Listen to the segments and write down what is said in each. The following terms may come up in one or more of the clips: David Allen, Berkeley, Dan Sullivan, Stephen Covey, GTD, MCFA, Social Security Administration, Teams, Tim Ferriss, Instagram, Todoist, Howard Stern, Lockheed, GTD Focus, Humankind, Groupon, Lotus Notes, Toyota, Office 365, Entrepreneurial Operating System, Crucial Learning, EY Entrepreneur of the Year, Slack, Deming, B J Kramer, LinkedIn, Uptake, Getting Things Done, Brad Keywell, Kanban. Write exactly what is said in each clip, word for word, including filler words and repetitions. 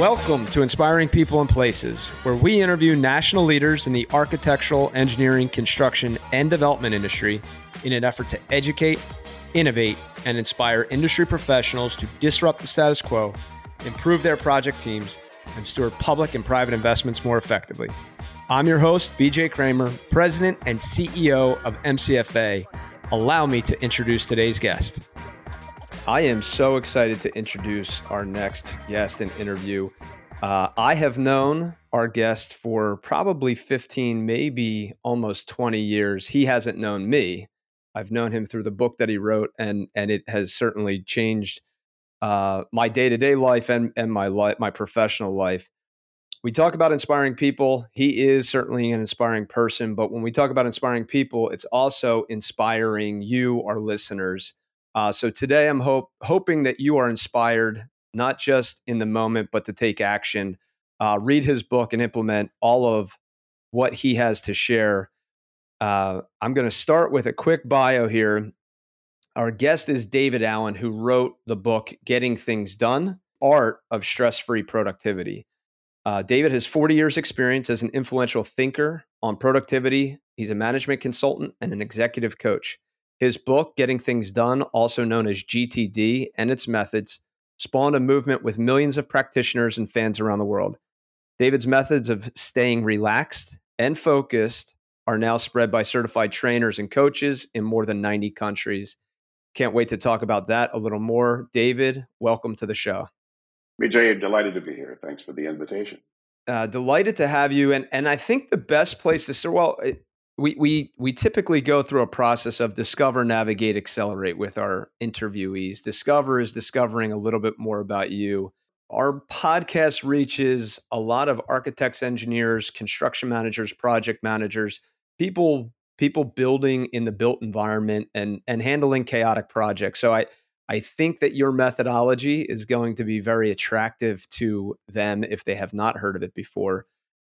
Welcome to Inspiring People and Places, where we interview national leaders in the architectural, engineering, construction, and development industry in an effort to educate, innovate, and inspire industry professionals to disrupt the status quo, improve their project teams, and steward public and private investments more effectively. I'm your host, B J Kramer, President and C E O of M C F A. Allow me to introduce today's guest. I am so excited to introduce our next guest and interview. Uh, I have known our guest for probably fifteen, maybe almost twenty years. He hasn't known me. I've known him through the book that he wrote, and and it has certainly changed uh, my day-to-day life and, and my life, my professional life. We talk about inspiring people. He is certainly an inspiring person, but when we talk about inspiring people, it's also inspiring you, our listeners. Uh, so today I'm hope, hoping that you are inspired, not just in the moment, but to take action, uh, read his book and implement all of what he has to share. Uh, I'm going to start with a quick bio here. Our guest is David Allen, who wrote the book, Getting Things Done, Art of Stress-Free Productivity. Uh, David has forty years experience as an influential thinker on productivity. He's a management consultant and an executive coach. His book, Getting Things Done, also known as G T D and its methods, spawned a movement with millions of practitioners and fans around the world. David's methods of staying relaxed and focused are now spread by certified trainers and coaches in more than ninety countries. Can't wait to talk about that a little more. David, welcome to the show. B J, I'm delighted to be here. Thanks for the invitation. Uh, delighted to have you. And and I think the best place to start, well, it, we we we typically go through a process of discover, navigate, accelerate with our interviewees. Discover is discovering a little bit more about you. Our podcast reaches a lot of architects, engineers, construction managers, project managers, people people building in the built environment and and handling chaotic projects. So I. I think that your methodology is going to be very attractive to them if they have not heard of it before.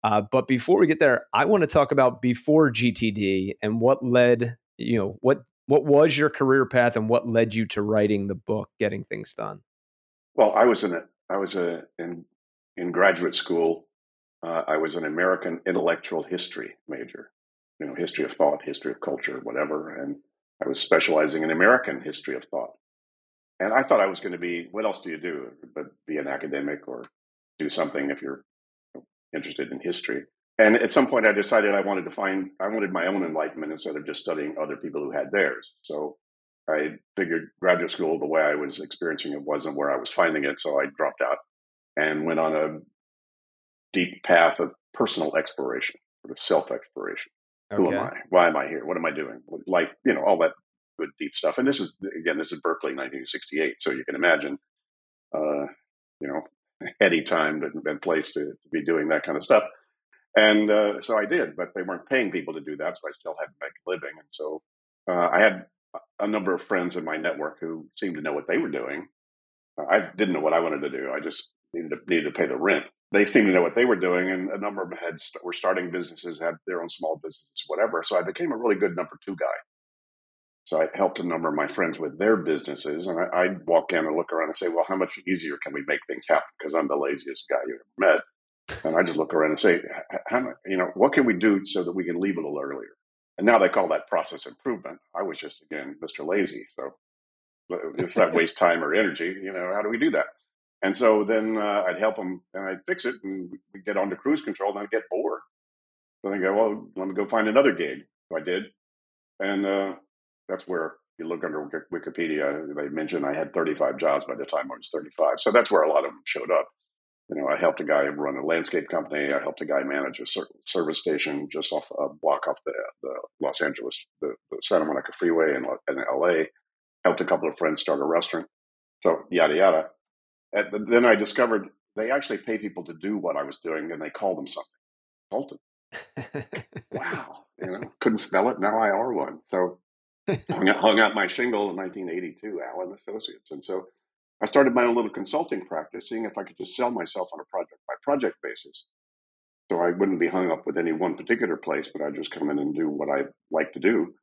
Uh, but before we get there, I want to talk about before G T D and what led, you know, what what was your career path and what led you to writing the book, Getting Things Done? Well, I was in a, I was a, in in graduate school. Uh, I was an American intellectual history major, you know, history of thought, history of culture, whatever, and I was specializing in American history of thought. And I thought I was going to be, what else do you do but be an academic or do something if you're interested in history? And at some point I decided I wanted to find, I wanted my own enlightenment instead of just studying other people who had theirs. So I figured graduate school, the way I was experiencing it wasn't where I was finding it. So I dropped out and went on a deep path of personal exploration, sort of self-exploration. Okay. Who am I? Why am I here? What am I doing? Life, you know, all that good deep stuff. And this is, again, this is Berkeley, nineteen sixty-eight. So you can imagine, uh, you know, heady time and place to, to be doing that kind of stuff. And uh, so I did, but they weren't paying people to do that. So I still had to make a living. And so uh, I had a number of friends in my network who seemed to know what they were doing. I didn't know what I wanted to do. I just needed to, needed to pay the rent. They seemed to know what they were doing. And a number of them had, were starting businesses, had their own small businesses, whatever. So I became a really good number two guy. So I helped a number of my friends with their businesses, and I, I'd walk in and look around and say, well, how much easier can we make things happen? Because I'm the laziest guy you ever met. And I just look around and say, how, you know, what can we do so that we can leave a little earlier? And now they call that process improvement. I was just, again, Mister Lazy. So it's not waste time or energy. You know, how do we do that? And so then uh, I'd help them, and I'd fix it, and we'd get onto cruise control, and I'd get bored. So I go, well, let me go find another gig. So I did. And, uh, that's where you look under Wikipedia. They mentioned I had thirty-five jobs by the time I was thirty-five. So that's where a lot of them showed up. You know, I helped a guy run a landscape company. I helped a guy manage a service station just off a block off the, the Los Angeles, the, the Santa Monica Freeway in, in L A. Helped a couple of friends start a restaurant. So yada, yada. And then I discovered they actually pay people to do what I was doing, and they call them something. Consultant. Wow. You know, couldn't spell it. Now I are one. So. hung, out, hung out my shingle in nineteen eighty-two, Allen Associates. And so I started my own little consulting practice, seeing if I could just sell myself on a project by project basis. So I wouldn't be hung up with any one particular place, but I'd just come in and do what I like to do.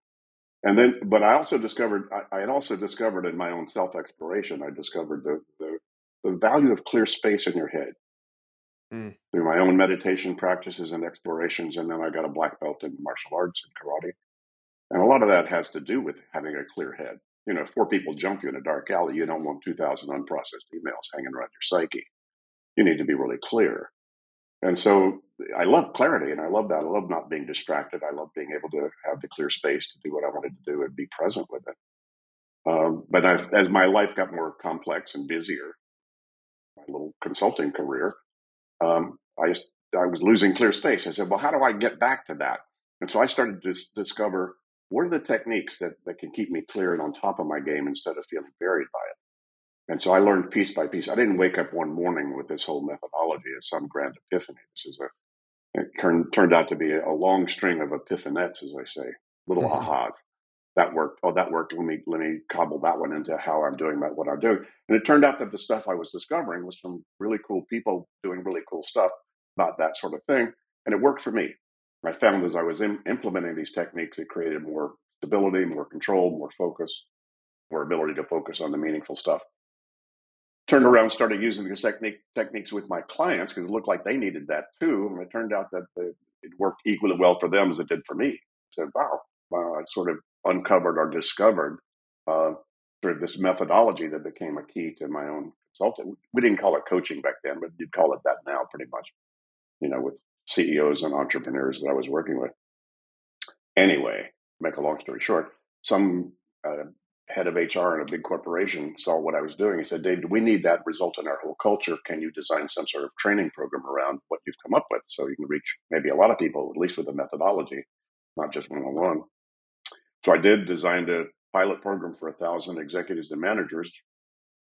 And then, but I also discovered, I, I had also discovered in my own self-exploration, I discovered the, the the value of clear space in your head. mm. through my own meditation practices and explorations. And then I got a black belt in martial arts and karate. And a lot of that has to do with having a clear head. You know, if four people jump you in a dark alley, you don't want two thousand unprocessed emails hanging around your psyche. You need to be really clear. And so I love clarity, and I love that. I love not being distracted. I love being able to have the clear space to do what I wanted to do and be present with it. Um, but I've, as my life got more complex and busier, my little consulting career, um, I, just, I was losing clear space. I said, well, how do I get back to that? And so I started to dis- discover what are the techniques that, that can keep me clear and on top of my game instead of feeling buried by it. And so I learned piece by piece. I didn't wake up one morning with this whole methodology as some grand epiphany. This is a, it turned, turned out to be a, a long string of epiphanettes, as I say, little mm-hmm. ahas. That worked. Oh, that worked. Let me, let me cobble that one into how I'm doing what I'm doing. And it turned out that the stuff I was discovering was from really cool people doing really cool stuff about that sort of thing. And it worked for me. I found as I was im- implementing these techniques, it created more stability, more control, more focus, more ability to focus on the meaningful stuff. Turned around, started using these technique, techniques with my clients because it looked like they needed that too. And it turned out that the, it worked equally well for them as it did for me. I said, wow, wow, I sort of uncovered or discovered uh, through this methodology that became a key to my own consulting. We didn't call it coaching back then, but you'd call it that now pretty much, you know, with C E Os and entrepreneurs that I was working with. Anyway, make a long story short, some uh, head of H R in a big corporation saw what I was doing. He said, David, we need that result in our whole culture. Can you design some sort of training program around what you've come up with so you can reach maybe a lot of people, at least with the methodology, not just one-on-one? So I did, designed a pilot program for one thousand executives and managers,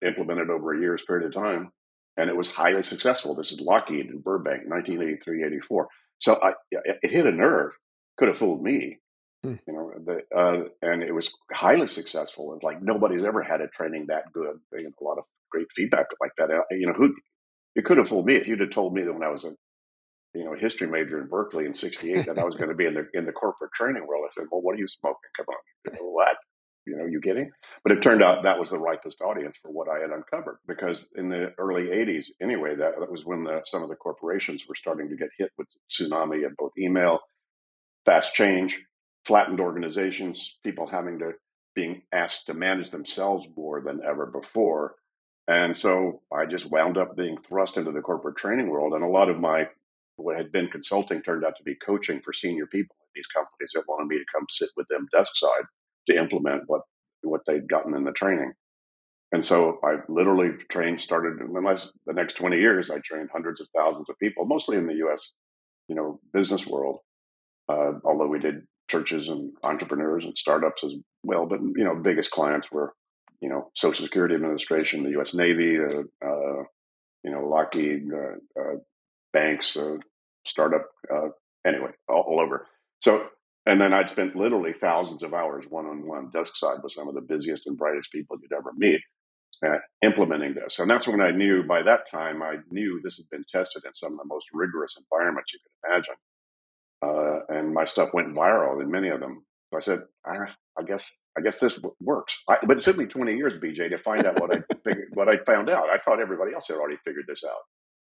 implemented over a year's period of time, and it was highly successful. This is Lockheed in Burbank, nineteen eighty-three eighty-four. So I, it hit a nerve. Could have fooled me. You know, the, uh, and it was highly successful. And like nobody's ever had a training that good. You know, a lot of great feedback like that. You know, who it could have fooled me if you'd have told me that when I was a, you know, history major in Berkeley in sixty-eight that I was going to be in the in the corporate training world. I said, well, what are you smoking? Come on, you know, what? You know, you kidding? But it turned out that was the ripest audience for what I had uncovered because in the early eighties, anyway, that, that was when the, some of the corporations were starting to get hit with tsunami of both email, fast change. Flattened organizations, people having to being asked to manage themselves more than ever before. And so I just wound up being thrust into the corporate training world. And a lot of my, what had been consulting turned out to be coaching for senior people at these companies that wanted me to come sit with them desk side to implement what, what they'd gotten in the training. And so I literally trained, started in the next twenty years, I trained hundreds of thousands of people, mostly in the U S, you know, business world. Uh, although we did churches and entrepreneurs and startups as well. But, you know, biggest clients were, you know, Social Security Administration, the U S Navy, uh, uh, you know, Lockheed, uh, uh, banks, uh, startup, uh, anyway, all, all over. So, and then I'd spent literally thousands of hours one-on-one desk side with some of the busiest and brightest people you'd ever meet uh, implementing this. And that's when I knew, by that time, I knew this had been tested in some of the most rigorous environments you could imagine. Uh, and my stuff went viral in many of them. So I said, I, I guess, I guess this w- works. I, but it took me twenty years, B J, to find out what I figured, what I found out. I thought everybody else had already figured this out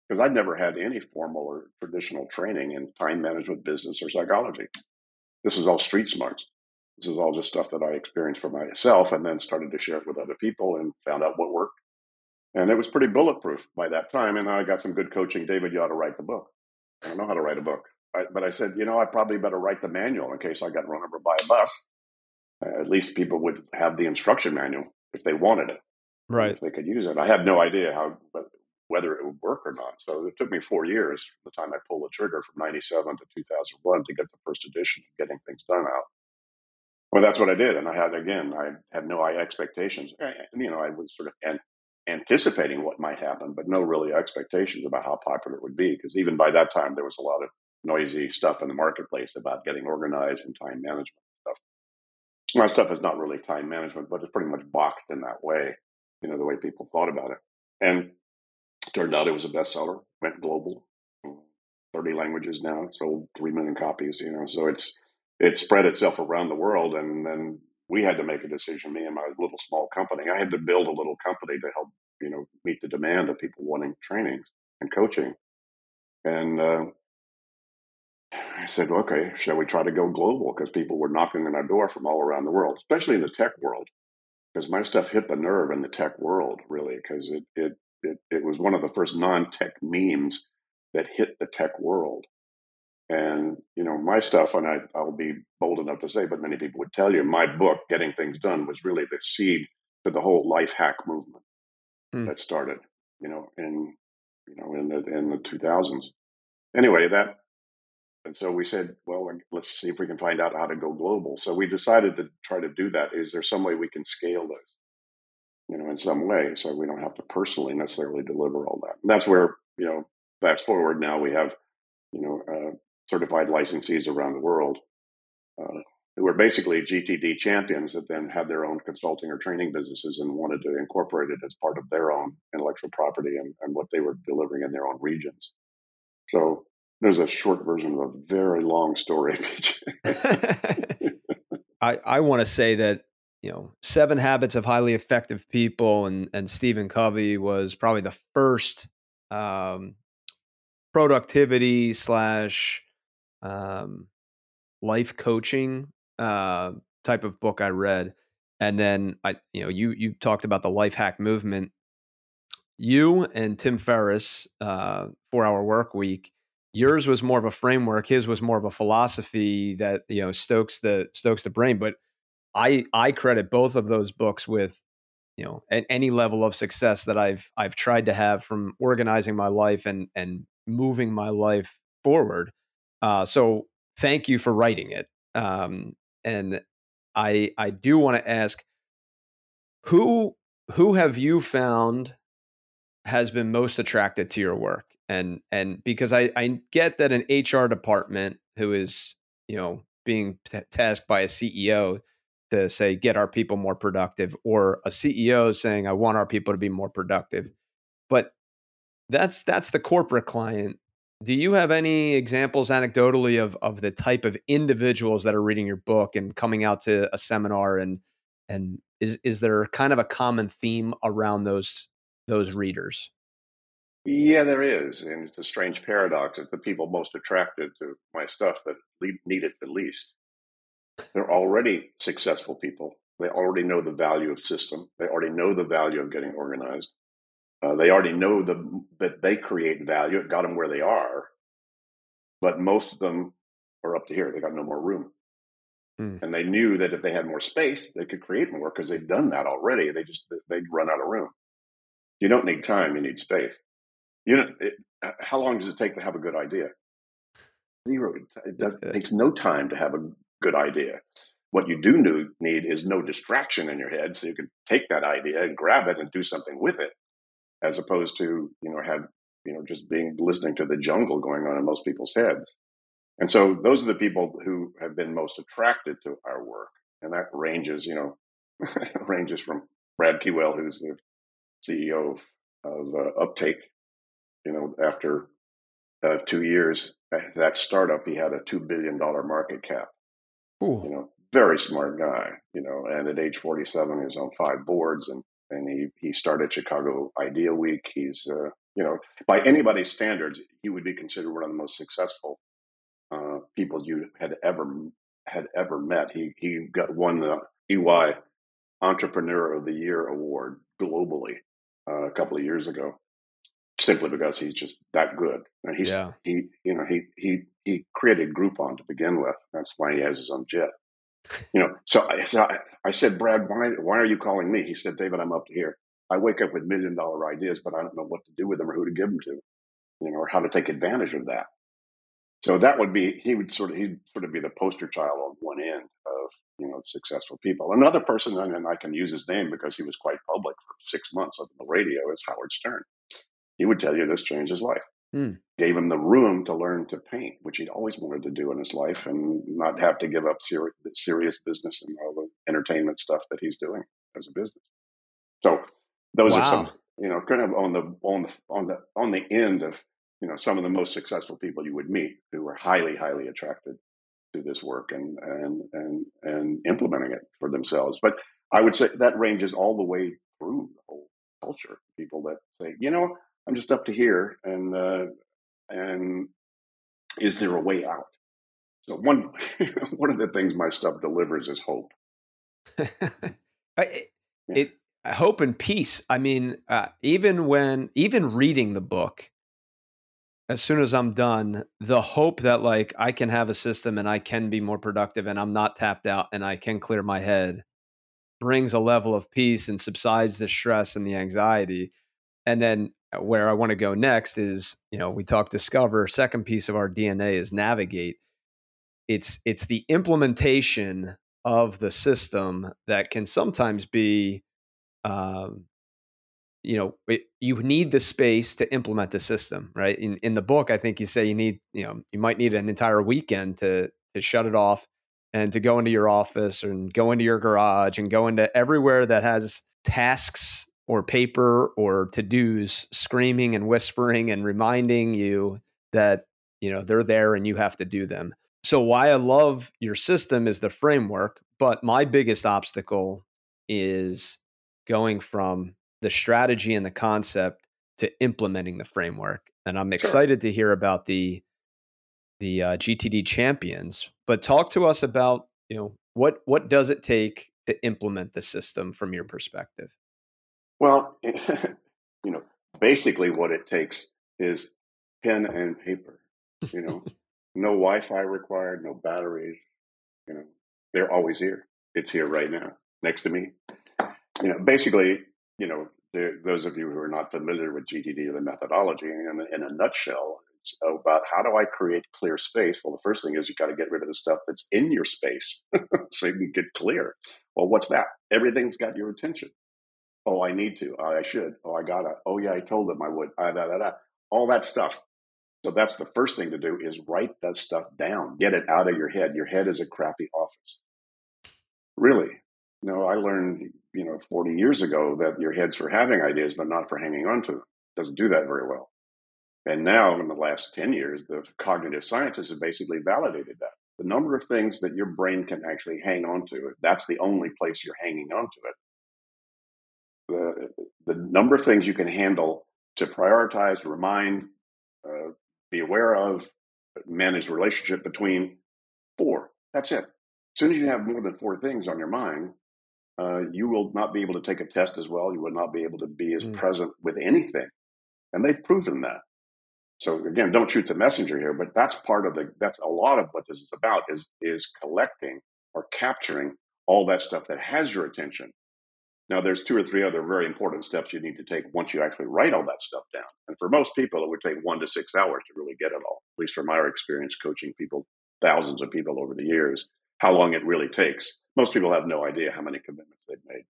because I'd never had any formal or traditional training in time management, business, or psychology. This is all street smarts. This is all just stuff that I experienced for myself, and then started to share it with other people and found out what worked. And it was pretty bulletproof by that time. And I got some good coaching. David, you ought to write the book. I don't know how to write a book. I, but I said, you know, I probably better write the manual in case I got run over by a bus. Uh, at least people would have the instruction manual if they wanted it. Right. If they could use it. I had no idea how, whether it would work or not. So it took me four years from the time I pulled the trigger from ninety-seven to two thousand one to get the first edition of Getting Things Done out. Well, that's what I did. And I had, again, I had no expectations. I, you know, I was sort of an, anticipating what might happen, but no really expectations about how popular it would be. Because even by that time, there was a lot of noisy stuff in the marketplace about getting organized and time management stuff. My stuff is not really time management, but it's pretty much boxed in that way, you know, the way people thought about it. And it turned out it was a bestseller, went global, thirty languages now, sold three million copies, you know, so it's it spread itself around the world. And then we had to make a decision, me and my little small company. I had to build a little company to help, you know, meet the demand of people wanting trainings and coaching. And uh, I said, okay, shall we try to go global? Because people were knocking on our door from all around the world, especially in the tech world, because my stuff hit the nerve in the tech world, really, because it, it, it, it was one of the first non-tech memes that hit the tech world. And, you know, my stuff, and I, I'll be bold enough to say, but many people would tell you, my book, Getting Things Done, was really the seed to the whole life hack movement mm. that started, you know, in, you know, in the, in the two thousands. Anyway, that, and so we said, well, let's see if we can find out how to go global. So we decided to try to do that. Is there some way we can scale this, you know, in some way, so we don't have to personally necessarily deliver all that? And that's where, you know, fast forward now, we have, you know, uh, certified licensees around the world uh, who were basically G T D champions that then had their own consulting or training businesses and wanted to incorporate it as part of their own intellectual property and, and what they were delivering in their own regions. So there's a short version of a very long story. I, I want to say that, you know, Seven Habits of Highly Effective People and, and Stephen Covey was probably the first um, productivity slash Um, life coaching uh, type of book I read, and then I, you know, you you talked about the life hack movement. You and Tim Ferriss, uh, Four Hour Work Week. Yours was more of a framework. His was more of a philosophy that, you know, stokes the stokes the brain. But I I credit both of those books with, you know, at any level of success that I've I've tried to have from organizing my life and and moving my life forward. Uh, so thank you for writing it. Um, and I I do want to ask, who who have you found has been most attracted to your work? And and because I, I get that an H R department who is, you know, being t- tasked by a C E O to say, get our people more productive, or a C E O saying, I want our people to be more productive. But that's that's the corporate client. Do you have any examples anecdotally of, of the type of individuals that are reading your book and coming out to a seminar, and and is is there kind of a common theme around those those readers? Yeah, there is, and it's a strange paradox. It's the people most attracted to my stuff that need it the least. They're already successful people. They already know the value of system. They already know the value of getting organized. Uh, they already know the, that they create value. It got them where they are. But most of them are up to here. They got no more room. Mm. And they knew that if they had more space, they could create more because they've done that already. They just, they'd run out of room. You don't need time. You need space. You know, it, how long does it take to have a good idea? Zero. It, does, it takes no time to have a good idea. What you do need is no distraction in your head. So you can take that idea and grab it and do something with it, as opposed to, you know, had, you know, just being listening to the jungle going on in most people's heads. And so those are the people who have been most attracted to our work. And that ranges, you know, ranges from Brad Keywell, who's the C E O of, of uh, Uptake. You know, after uh, two years, that startup, he had a two billion dollars market cap. Ooh. You know, very smart guy, you know, and at age forty-seven, he was on five boards and, And he, he started Chicago Idea Week. He's, uh, you know, by anybody's standards, he would be considered one of the most successful uh, people you had ever had ever met. He he got won the E Y Entrepreneur of the Year award globally uh, a couple of years ago, simply because he's just that good. And he's yeah. he you know he he he created Groupon to begin with. That's why he has his own jet. You know, so I, so I said, Brad, why, why are you calling me? He said, David, I'm up to here. I wake up with million dollar ideas, but I don't know what to do with them or who to give them to, you know, or how to take advantage of that. So that would be, he would sort of, he'd sort of be the poster child on one end of, you know, successful people. Another person, and I can use his name because he was quite public for six months on the radio, is Howard Stern. He would tell you this changed his life. Mm. Gave him the room to learn to paint, which he'd always wanted to do in his life, and not have to give up ser- serious business and all the entertainment stuff that he's doing as a business. So those wow. are some, you know, kind of on the on the on the on the end of, you know, some of the most successful people you would meet who were highly highly attracted to this work and and and and implementing it for themselves. But I would say that ranges all the way through the whole culture. People that say, you know, I'm just up to here, and uh, and is there a way out? So one one of the things my stuff delivers is hope. it, yeah. it hope and peace. I mean, uh, even when even reading the book, as soon as I'm done, the hope that like I can have a system and I can be more productive and I'm not tapped out and I can clear my head brings a level of peace and subsides the stress and the anxiety. And then where I want to go next is, you know, we talk discover. Second piece of our D N A is navigate. It's it's the implementation of the system that can sometimes be, um, you know, it, you need the space to implement the system, right? In in the book, I think you say you need, you know, you might need an entire weekend to to shut it off and to go into your office and go into your garage and go into everywhere that has tasks or paper or to-dos screaming and whispering and reminding you that, you know, they're there and you have to do them. So why I love your system is the framework, but my biggest obstacle is going from the strategy and the concept to implementing the framework. And I'm excited sure. to hear about the the uh, G T D champions, but talk to us about, you know, what what does it take to implement the system from your perspective? Well, you know, basically what it takes is pen and paper, you know, no Wi-Fi required, no batteries, you know, they're always here. It's here right now next to me. You know, basically, you know, there, those of you who are not familiar with G T D, the methodology, in, in a nutshell, it's about how do I create clear space? Well, the first thing is you got to get rid of the stuff that's in your space so you can get clear. Well, what's that? Everything's got your attention. Oh, I need to. Oh, I should. Oh, I gotta. Oh, yeah, I told them I would. Ah, da, da, da. All that stuff. So that's the first thing to do is write that stuff down. Get it out of your head. Your head is a crappy office. Really. You know, I learned, you know, forty years ago that your head's for having ideas, but not for hanging on to them. It doesn't do that very well. And now in the last ten years, the cognitive scientists have basically validated that. The number of things that your brain can actually hang on to, that's the only place you're hanging on to it. The, the number of things you can handle to prioritize, remind, uh, be aware of, manage relationship between four. That's it. As soon as you have more than four things on your mind, uh, you will not be able to take a test as well. You will not be able to be as mm. present with anything. And they've proven that. So again, don't shoot the messenger here, but that's part of the, that's a lot of what this is about is, is collecting or capturing all that stuff that has your attention. Now, there's two or three other very important steps you need to take once you actually write all that stuff down. And for most people, it would take one to six hours to really get it all, at least from our experience coaching people, thousands of people over the years, how long it really takes. Most people have no idea how many commitments they've made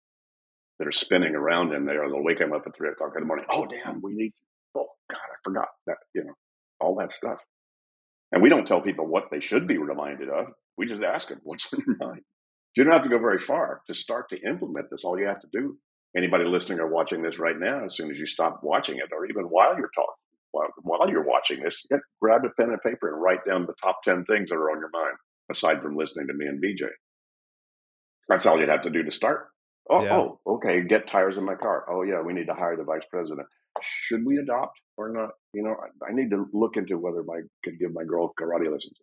that are spinning around in there. They'll wake them up at three o'clock in the morning. Oh, damn, we need, oh, God, I forgot that, you know, all that stuff. And we don't tell people what they should be reminded of. We just ask them, what's on your mind? You don't have to go very far to start to implement this. All you have to do, anybody listening or watching this right now, as soon as you stop watching it, or even while you're talking, while, while you're watching this, you grab a pen and paper and write down the top ten things that are on your mind, aside from listening to me and B J. That's all you'd have to do to start. Oh, yeah. oh, okay, get tires in my car. Oh, yeah, we need to hire the vice president. Should we adopt or not? You know, I, I need to look into whether I could give my girl karate lessons.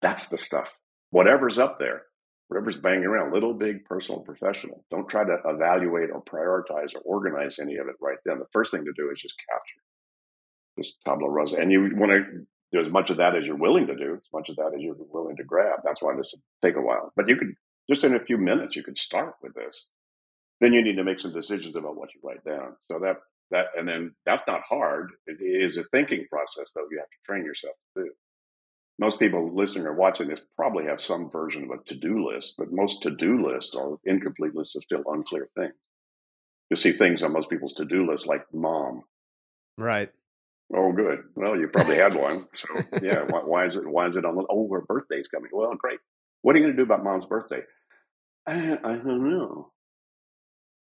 That's the stuff. Whatever's up there. Whatever's banging around, little, big, personal, professional. Don't try to evaluate or prioritize or organize any of it right then. The first thing to do is just capture. Just tabula rasa. And you want to do as much of that as you're willing to do, as much of that as you're willing to grab. That's why this will take a while. But you could, just in a few minutes, you could start with this. Then you need to make some decisions about what you write down. So that, that and then that's not hard. It is a thinking process, though, you have to train yourself to do. Most people listening or watching this probably have some version of a to-do list, but most to-do lists are incomplete lists of still unclear things. You'll see things on most people's to-do list like mom. Right. Oh, good. Well, you probably had one. So, yeah, why, why is it Why is it on? Oh, her birthday's coming. Well, great. What are you going to do about mom's birthday? I, I don't know.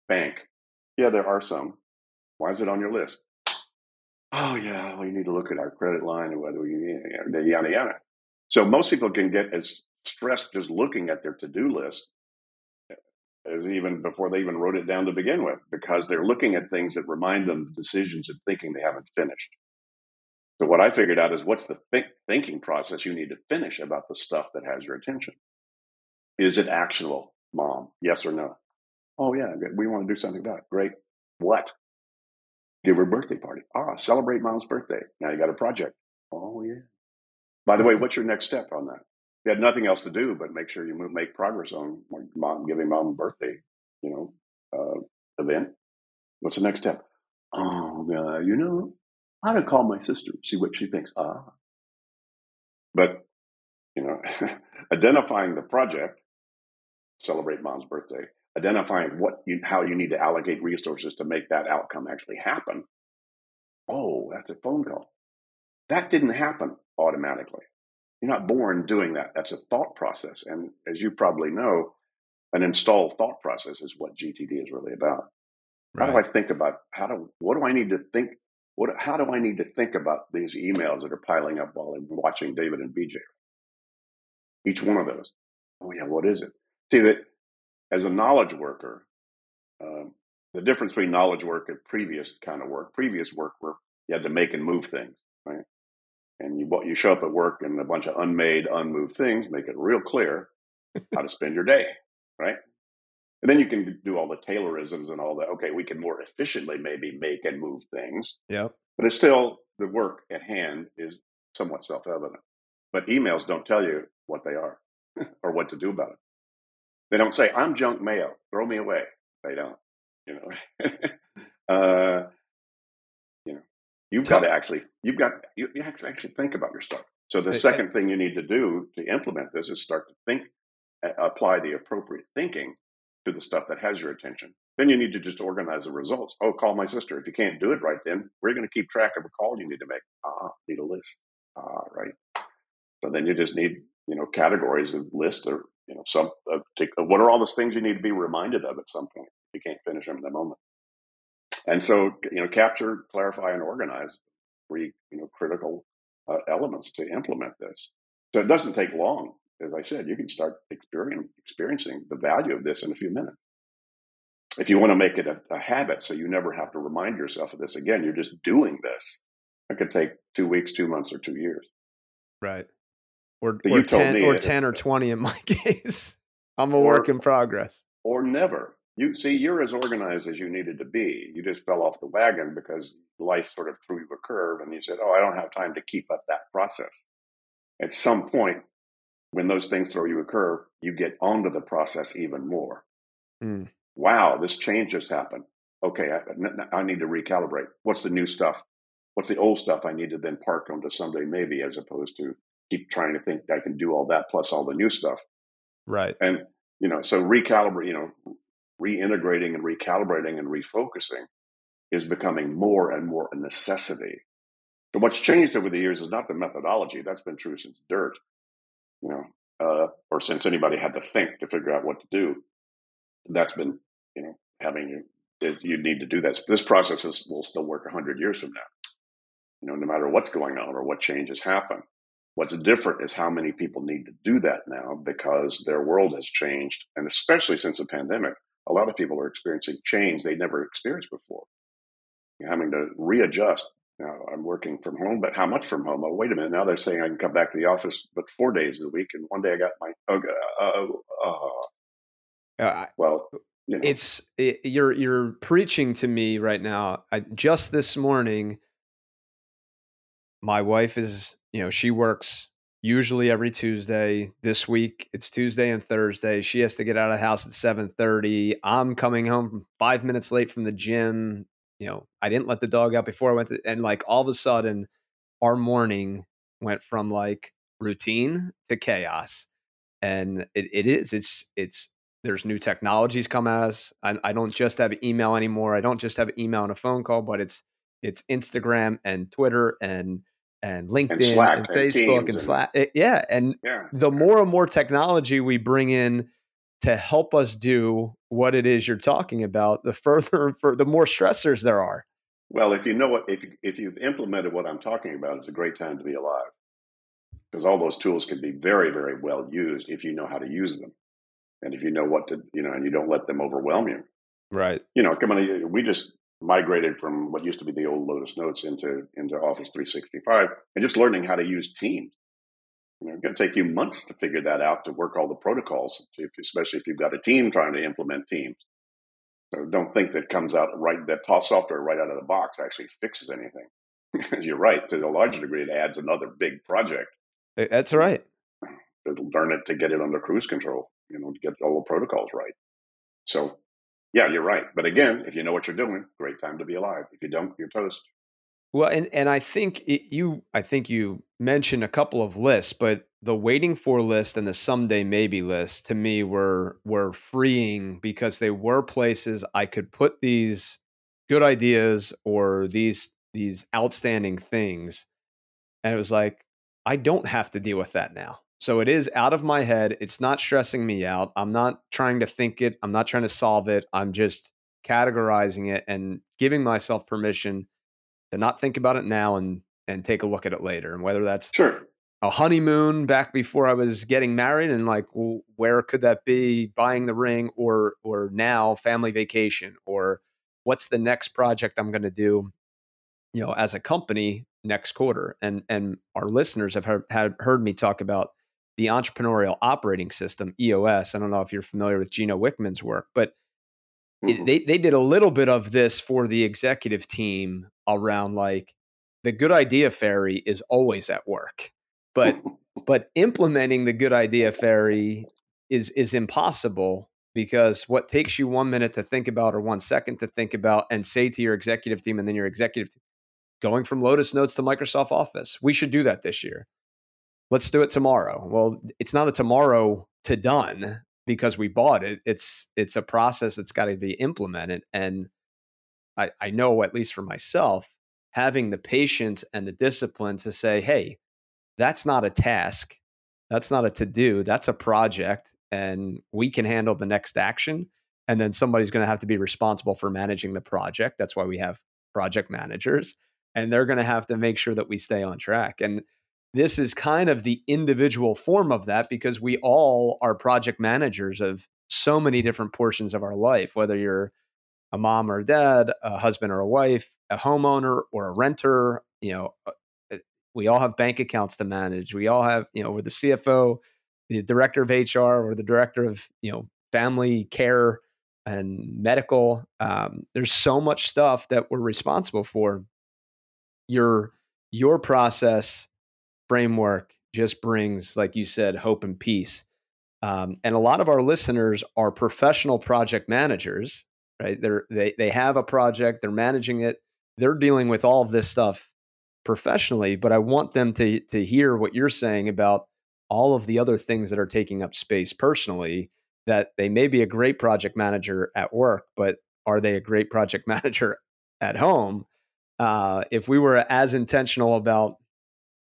Bank. Yeah, there are some. Why is it on your list? Oh, yeah, we need to look at our credit line and whether we, yada, yada, yada. So most people can get as stressed just looking at their to-do list as even before they even wrote it down to begin with, because they're looking at things that remind them of decisions and thinking they haven't finished. So what I figured out is what's the think, thinking process you need to finish about the stuff that has your attention. Is it actionable, Mom? Yes or no? Oh, yeah, we want to do something about it. Great. What? Give her a birthday party. Ah, celebrate Mom's birthday. Now you got a project. Oh, yeah. By the way, what's your next step on that? You had nothing else to do but make sure you move, make progress on Mom giving Mom a birthday, you know, uh, event. What's the next step? Oh, uh, you know, I ought to call my sister, see what she thinks. Ah. But, you know, identifying the project, celebrate Mom's birthday, identifying what you, how you need to allocate resources to make that outcome actually happen. Oh, that's a phone call. That didn't happen automatically. You're not born doing that. That's a thought process. And as you probably know, an installed thought process is what G T D is really about. Right. How do I think about, how do, what do I need to think? What, how do I need to think about these emails that are piling up while I'm watching David and B J? Each one of those. Oh yeah. What is it? See that as a knowledge worker, um, the difference between knowledge work and previous kind of work, previous work where you had to make and move things, right? And you, you show up at work and a bunch of unmade, unmoved things, make it real clear how to spend your day, right? And then you can do all the Taylorisms and all that. Okay, we can more efficiently maybe make and move things. Yep. But it's still, the work at hand is somewhat self-evident. But emails don't tell you what they are or what to do about it. They don't say, I'm junk mail, throw me away. They don't, you know. uh, you know, you've got to actually, you've got, you, you have to actually think about your stuff. So the I, second I, thing you need to do to implement this is start to think, uh, apply the appropriate thinking to the stuff that has your attention. Then you need to just organize the results. Oh, call my sister. If you can't do it right then, we're going to keep track of a call you need to make. Ah, need a list. Ah, right. So then you just need, you know, categories of lists or, you know, some uh, to, what are all those things you need to be reminded of at some point? You can't finish them in the moment. And so, you know, capture, clarify, and organize three, you know, critical uh, elements to implement this. So it doesn't take long. As I said, you can start experience, experiencing the value of this in a few minutes. If you want to make it a, a habit so you never have to remind yourself of this again, you're just doing this. It could take two weeks, two months, or two years. Right. Or, so or, ten, or ten or twenty in my case. I'm a or, work in progress. Or never. You see, you're as organized as you needed to be. You just fell off the wagon because life sort of threw you a curve and you said, oh, I don't have time to keep up that process. At some point, when those things throw you a curve, you get onto the process even more. Mm. Wow, this change just happened. Okay, I, I need to recalibrate. What's the new stuff? What's the old stuff I need to then park onto someday maybe, as opposed to keep trying to think I can do all that plus all the new stuff. Right. And, you know, so recalibrate, you know, reintegrating and recalibrating and refocusing is becoming more and more a necessity. So what's changed over the years is not the methodology. That's been true since dirt, you know, uh, or since anybody had to think to figure out what to do. That's been, you know, having you, you need to do that. This process is, will still work one hundred years from now, you know, no matter what's going on or what changes happen. What's different is how many people need to do that now because their world has changed. And especially since the pandemic, a lot of people are experiencing change they never experienced before. You're having to readjust. Now, I'm working from home, but how much from home? Oh, wait a minute. Now they're saying I can come back to the office, but four days a week. And one day I got my, oh, uh, uh, well, you know. It's, it, you're, you're preaching to me right now. I, just this morning, my wife is, you know, she works usually every Tuesday. This week, it's Tuesday and Thursday. She has to get out of the house at seven thirty. I'm coming home five minutes late from the gym. You know, I didn't let the dog out before I went to, and like all of a sudden our morning went from like routine to chaos. And it, it is, it's, it's, there's new technologies come at us. I, I don't just have email anymore. I don't just have email and a phone call, but it's, it's Instagram and Twitter and and LinkedIn and, Slack, and Facebook and, and Slack. And, yeah. And yeah, the yeah. more and more technology we bring in to help us do what it is you're talking about, the further and further, the more stressors there are. Well, if you know what, if, you, if you've implemented what I'm talking about, it's a great time to be alive because all those tools can be very, very well used if you know how to use them. And if you know what to, you know, and you don't let them overwhelm you. Right. You know, come on, we just, migrated from what used to be the old Lotus Notes into, into Office three sixty-five, and just learning how to use Teams. You know, it's going to take you months to figure that out, to work all the protocols, especially if you've got a team trying to implement Teams. So don't think that comes out right, that top software right out of the box actually fixes anything. You're right. To a large degree, it adds another big project. That's right. To learn it, to get it under cruise control, you know, to get all the protocols right. So, yeah, you're right. But again, if you know what you're doing, great time to be alive. If you don't, you're toast. Well, and, and I think it, you, I think you mentioned a couple of lists, but the waiting for list and the someday maybe list to me were were freeing, because they were places I could put these good ideas or these these outstanding things, and it was like, I don't have to deal with that now. So it is out of my head. It's not stressing me out. I'm not trying to think it. I'm not trying to solve it. I'm just categorizing it and giving myself permission to not think about it now and and take a look at it later. And whether that's sure. a honeymoon back before I was getting married and like, well, where could that be? Buying the ring, or or now family vacation, or what's the next project I'm going to do, you know, as a company next quarter. And and our listeners have heard, have heard me talk about the Entrepreneurial Operating System, E O S. I don't know if you're familiar with Gino Wickman's work, but it, they they did a little bit of this for the executive team around like the good idea fairy is always at work, but but implementing the good idea fairy is is impossible, because what takes you one minute to think about or one second to think about and say to your executive team, and then your executive team, going from Lotus Notes to Microsoft Office, we should do that this year. Let's do it tomorrow. Well, it's not a tomorrow to done because we bought it. It's it's a process that's got to be implemented. And I, I know, at least for myself, having the patience and the discipline to say, hey, that's not a task. That's not a to-do. That's a project. And we can handle the next action. And then somebody's going to have to be responsible for managing the project. That's why we have project managers. And they're going to have to make sure that we stay on track. And this is kind of the individual form of that, because we all are project managers of so many different portions of our life, whether you're a mom or a dad, a husband or a wife, a homeowner or a renter. You know, we all have bank accounts to manage. We all have, you know, we're the C F O, the director of H R, or the director of, you know, family care and medical. Um, there's so much stuff that we're responsible for. Your, your process framework just brings, like you said, hope and peace. Um, and a lot of our listeners are professional project managers, right? They're, they they have a project, they're managing it, they're dealing with all of this stuff professionally. But I want them to to hear what you're saying about all of the other things that are taking up space personally. That they may be a great project manager at work, but are they a great project manager at home? Uh, if we were as intentional about,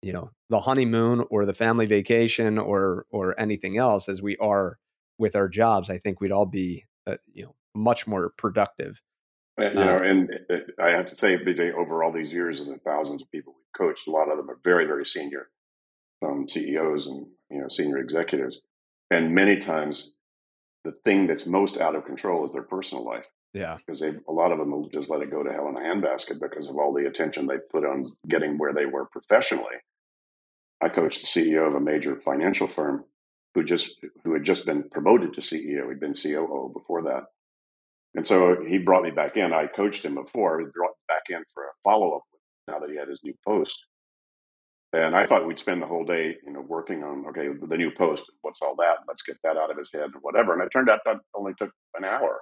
you know, the honeymoon or the family vacation or or anything else as we are with our jobs, I think we'd all be, uh, you know, much more productive. You um, know, and it, it, I have to say, B J, over all these years and the thousands of people we've coached, a lot of them are very, very senior, some C E Os and, you know, senior executives. And many times the thing that's most out of control is their personal life. Yeah. Because they, a lot of them will just let it go to hell in a handbasket because of all the attention they put on getting where they were professionally. I coached the C E O of a major financial firm who just who had just been promoted to C E O. He'd been C O O before that. And so he brought me back in. I coached him before. He brought me back in for a follow-up now that he had his new post. And I thought we'd spend the whole day, you know, working on, okay, the new post, what's all that? Let's get that out of his head or whatever. And it turned out that only took an hour.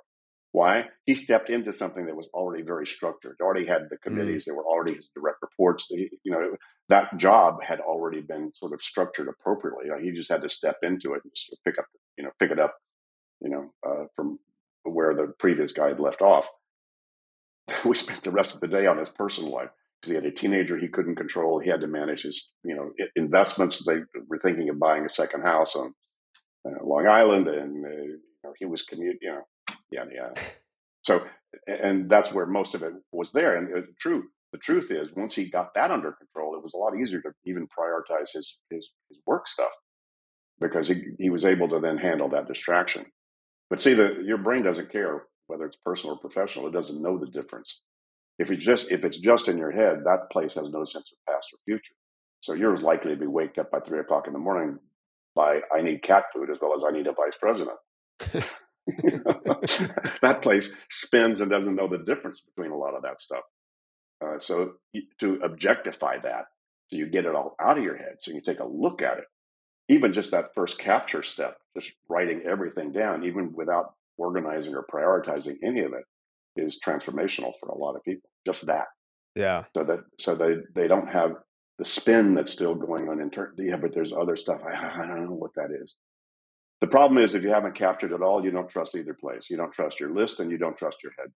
Why? He stepped into something that was already very structured, already had the committees, mm. that were already his direct reports. The, you know, that job had already been sort of structured appropriately. Like he just had to step into it and just pick up, you know, pick it up, you know, uh, from where the previous guy had left off. We spent the rest of the day on his personal life because he had a teenager he couldn't control. He had to manage his, you know, investments. They were thinking of buying a second house on uh, Long Island, and uh, you know, he was commute, you know. Yeah, yeah. So, and that's where most of it was there. And the truth, the truth is, once he got that under control, it was a lot easier to even prioritize his his, his work stuff, because he, he was able to then handle that distraction. But see, the, your brain doesn't care whether it's personal or professional. It doesn't know the difference. If it's just if it's just in your head, that place has no sense of past or future. So you're likely to be waked up by three o'clock in the morning by I need cat food as well as I need a vice president. That place spins and doesn't know the difference between a lot of that stuff. Uh, so to objectify that, so you get it all out of your head, so you take a look at it. Even just that first capture step, just writing everything down, even without organizing or prioritizing any of it, is transformational for a lot of people. Just that. Yeah. So that so they, they don't have the spin that's still going on internally. Yeah, but there's other stuff. I, I don't know what that is. The problem is if you haven't captured it all, you don't trust either place. You don't trust your list and you don't trust your head.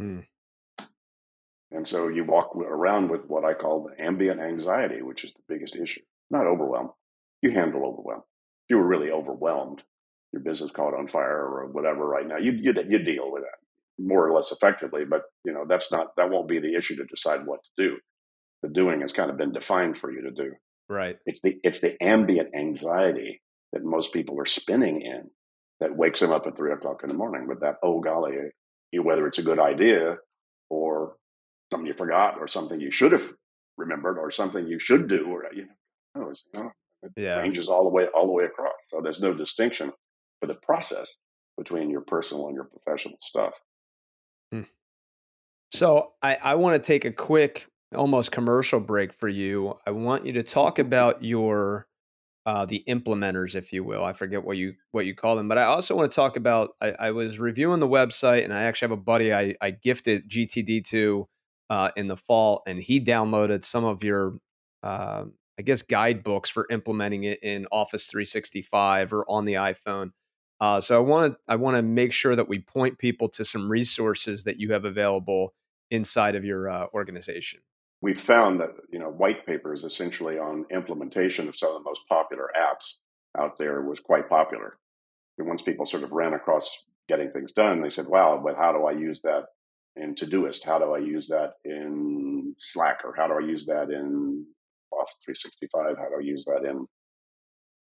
Mm. And so you walk around with what I call the ambient anxiety, which is the biggest issue. Not overwhelm. You handle overwhelm. If you were really overwhelmed, your business caught on fire or whatever right now, you, you, you deal with that more or less effectively, but you know that's not that won't be the issue to decide what to do. The doing has kind of been defined for you to do. Right. It's the it's the ambient anxiety that most people are spinning in that wakes them up at three o'clock in the morning with that, oh golly, whether it's a good idea or something you forgot or something you should have remembered or something you should do, or you know, you know it yeah. ranges all the way all the way across. So there's no distinction for the process between your personal and your professional stuff. Hmm. So I, I want to take a quick, almost commercial break for you. I want you to talk about your uh, the implementers, if you will. I forget what you what you call them, but I also want to talk about. I, I was reviewing the website, and I actually have a buddy I, I gifted G T D to uh, in the fall, and he downloaded some of your, uh, I guess, guidebooks for implementing it in Office three sixty-five or on the iPhone. Uh, so I want to I want to make sure that we point people to some resources that you have available inside of your uh, organization. We found that, you know, white papers essentially on implementation of some of the most popular apps out there was quite popular. And once people sort of ran across Getting Things Done, they said, wow, but how do I use that in Todoist? How do I use that in Slack? Or how do I use that in Office three sixty-five? How do I use that in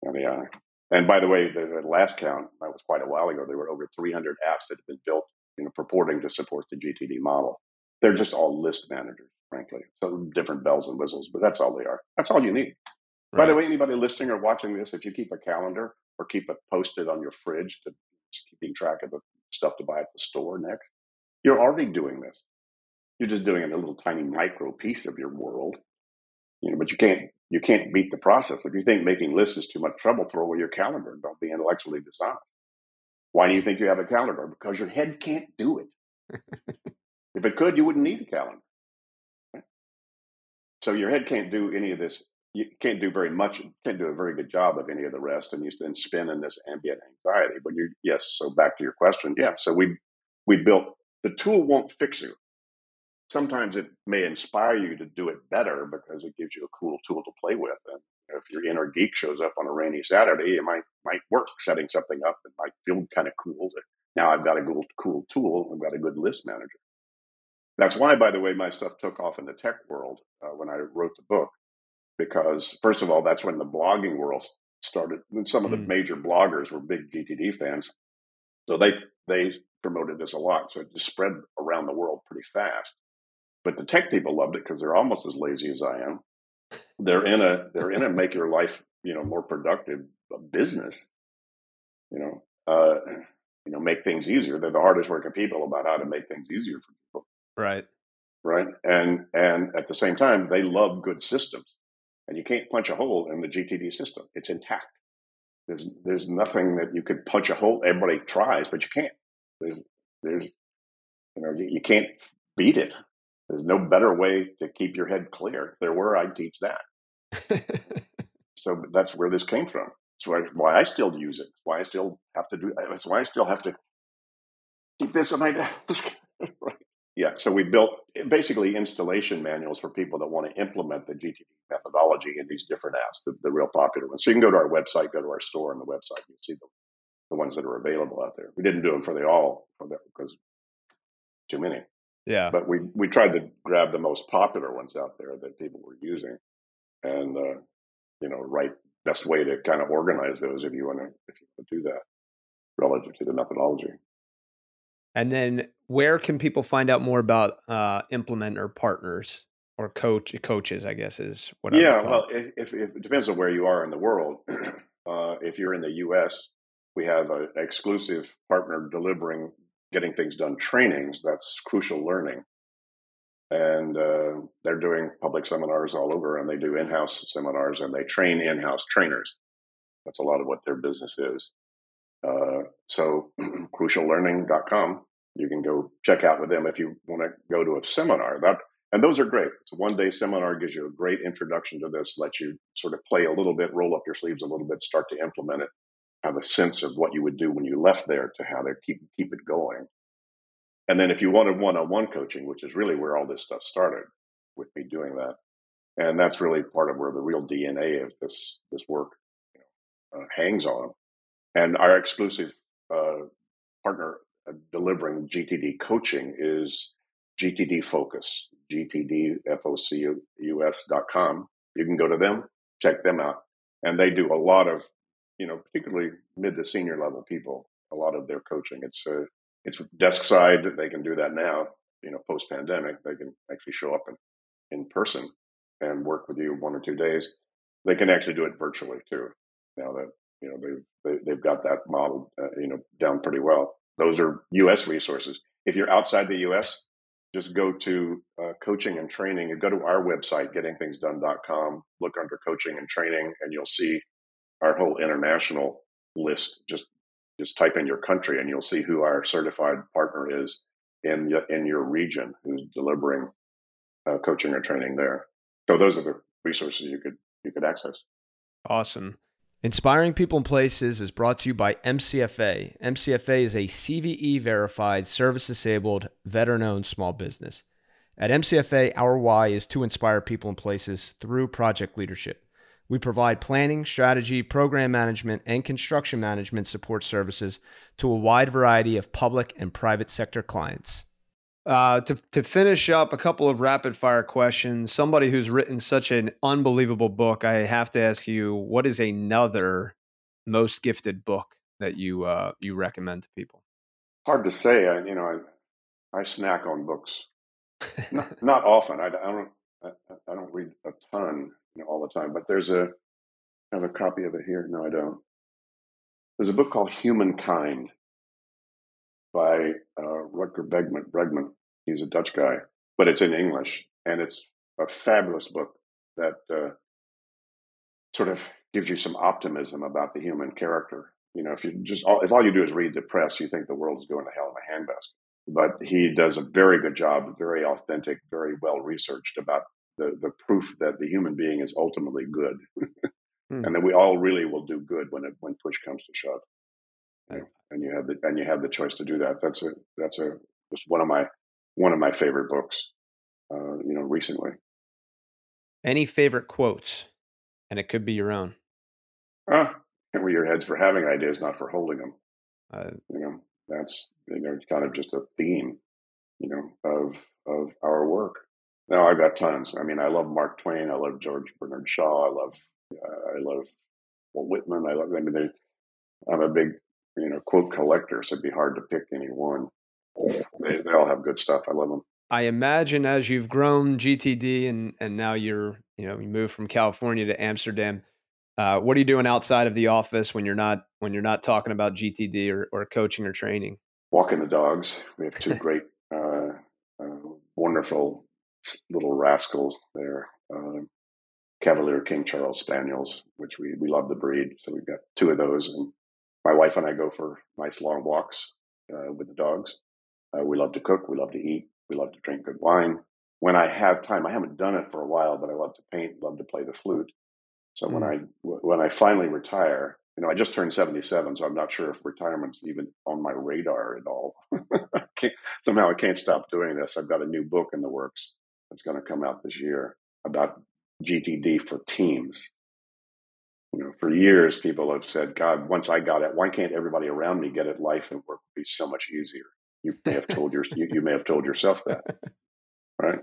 M A I? And by the way, the last count, that was quite a while ago, there were over three hundred apps that had been built, you know, purporting to support the G T D model. They're just all list managers, frankly. So different bells and whistles, but that's all they are. That's all you need. Right. By the way, anybody listening or watching this, if you keep a calendar or keep it posted on your fridge to keeping track of the stuff to buy at the store next, you're already doing this. You're just doing it in a little tiny micro piece of your world. You know, but you can't you can't beat the process. If you think making lists is too much trouble, throw away your calendar. Don't be intellectually dishonest. Why do you think you have a calendar? Because your head can't do it. If it could, you wouldn't need a calendar. Right? So your head can't do any of this. You can't do very much. Can't do a very good job of any of the rest, and you then spin in this ambient anxiety. But you're yes. So back to your question. Yeah. So we we built the tool won't fix you. Sometimes it may inspire you to do it better because it gives you a cool tool to play with. And if your inner geek shows up on a rainy Saturday, it might might work setting something up. It might feel kind of cool. That now I've got a cool cool tool. I've got a good list manager. That's why, by the way, my stuff took off in the tech world uh, when I wrote the book, because first of all, that's when the blogging world started. And some of the mm. major bloggers were big G T D fans, so they they promoted this a lot. So it just spread around the world pretty fast. But the tech people loved it because they're almost as lazy as I am. They're in a they're in a make your life you know more productive business. You know, uh, you know, make things easier. They're the hardest working people about how to make things easier for people. Right. Right. And and at the same time, they love good systems. And you can't punch a hole in the G T D system. It's intact. There's there's nothing that you could punch a hole. Everybody tries, but you can't. There's there's you know, you, you can't beat it. There's no better way to keep your head clear. If there were, I'd teach that. So that's where this came from. That's why, why I still use it. That's why I still have to do that's why I still have to keep this and I right. Yeah, so we built basically installation manuals for people that want to implement the G T D methodology in these different apps, the, the real popular ones. So you can go to our website, go to our store on the website, you can see the, the ones that are available out there. We didn't do them for the all because too many. Yeah, but we, we tried to grab the most popular ones out there that people were using, and uh, you know, right best way to kind of organize those if you want to if you want to do that relative to the methodology. And then where can people find out more about uh, Implement or partners or coach coaches, I guess is what I'm Yeah, well, if, if, if it depends on where you are in the world. Uh, if you're in the U S, we have an exclusive partner delivering Getting Things Done trainings. That's Crucial Learning. And uh, they're doing public seminars all over, and they do in-house seminars, and they train in-house trainers. That's a lot of what their business is. Uh, so crucial learning dot com, you can go check out with them if you want to go to a seminar. That, and those are great. It's a one-day seminar, gives you a great introduction to this, lets you sort of play a little bit, roll up your sleeves a little bit, start to implement it, have a sense of what you would do when you left there to how to keep keep it going. And then if you wanted one-on-one coaching, which is really where all this stuff started with me doing that, and that's really part of where the real D N A of this this work you know, uh, hangs on. And our exclusive uh, partner delivering G T D coaching is G T D Focus, G T D F O C U S dot com. You can go to them, check them out. And they do a lot of, you know, particularly mid to senior level people, a lot of their coaching. It's a, it's desk side. They can do that now, you know, post pandemic, they can actually show up in, in person and work with you one or two days. They can actually do it virtually too. Now that, you know, they've, they, they've got that model, uh, you know, down pretty well. Those are U S resources. If you're outside the U S, just go to uh, coaching and training and go to our website, getting things done dot com, look under coaching and training, and you'll see our whole international list. Just, just type in your country and you'll see who our certified partner is in the, in your region who's delivering uh, coaching or training there. So those are the resources you could, you could access. Awesome. Inspiring People and Places is brought to you by M C F A. M C F A is a C V E-verified, service-disabled, veteran-owned small business. At M C F A, our why is to inspire people and places through project leadership. We provide planning, strategy, program management, and construction management support services to a wide variety of public and private sector clients. Uh, to, to finish up, a couple of rapid fire questions. Somebody who's written such an unbelievable book, I have to ask you, what is another most gifted book that you uh, you recommend to people? Hard to say. I, you know, I, I snack on books. not, not often. I, I don't. I, I don't read a ton you know, all the time. But there's a I have a copy of it here. No, I don't. There's a book called Humankind by uh, Rutger Bregman. Bregman. He's a Dutch guy, but it's in English, and it's a fabulous book that uh, sort of gives you some optimism about the human character. You know, if you just all, if all you do is read the press, you think the world is going to hell in a handbasket. But he does a very good job, very authentic, very well researched about the the proof that the human being is ultimately good, mm. and that we all really will do good when it, when push comes to shove. And you have the and you have the choice to do that. That's a that's a just one of my one of my favorite books, uh, you know, recently. Any favorite quotes, and it could be your own. Ah, cover your heads for having ideas, not for holding them. Uh, you know, that's you know kind of just a theme, you know, of of our work. Now I've got tons. I mean, I love Mark Twain. I love George Bernard Shaw. I love uh, I love Walt Whitman. I love. I mean, they, I'm a big you know, quote collectors, it'd be hard to pick any one. They, they all have good stuff. I love them. I imagine as you've grown G T D and, and now you're, you know, you moved from California to Amsterdam. Uh, what are you doing outside of the office when you're not, when you're not talking about G T D or, or coaching or training? Walking the dogs. We have two great, uh, uh, wonderful little rascals there. Uh, Cavalier King Charles Spaniels, which we, we love the breed. So we've got two of those, and my wife and I go for nice long walks uh, with the dogs. Uh, we love to cook. We love to eat. We love to drink good wine. When I have time, I haven't done it for a while, but I love to paint, love to play the flute. So mm. when I when I finally retire, you know, I just turned seventy-seven, so I'm not sure if retirement's even on my radar at all. I can't, somehow I can't stop doing this. I've got a new book in the works that's going to come out this year about G T D for teams. You know, for years, people have said, God, once I got it, why can't everybody around me get it? Life and work would be so much easier. You may have told your, you, you may have told yourself that. Right.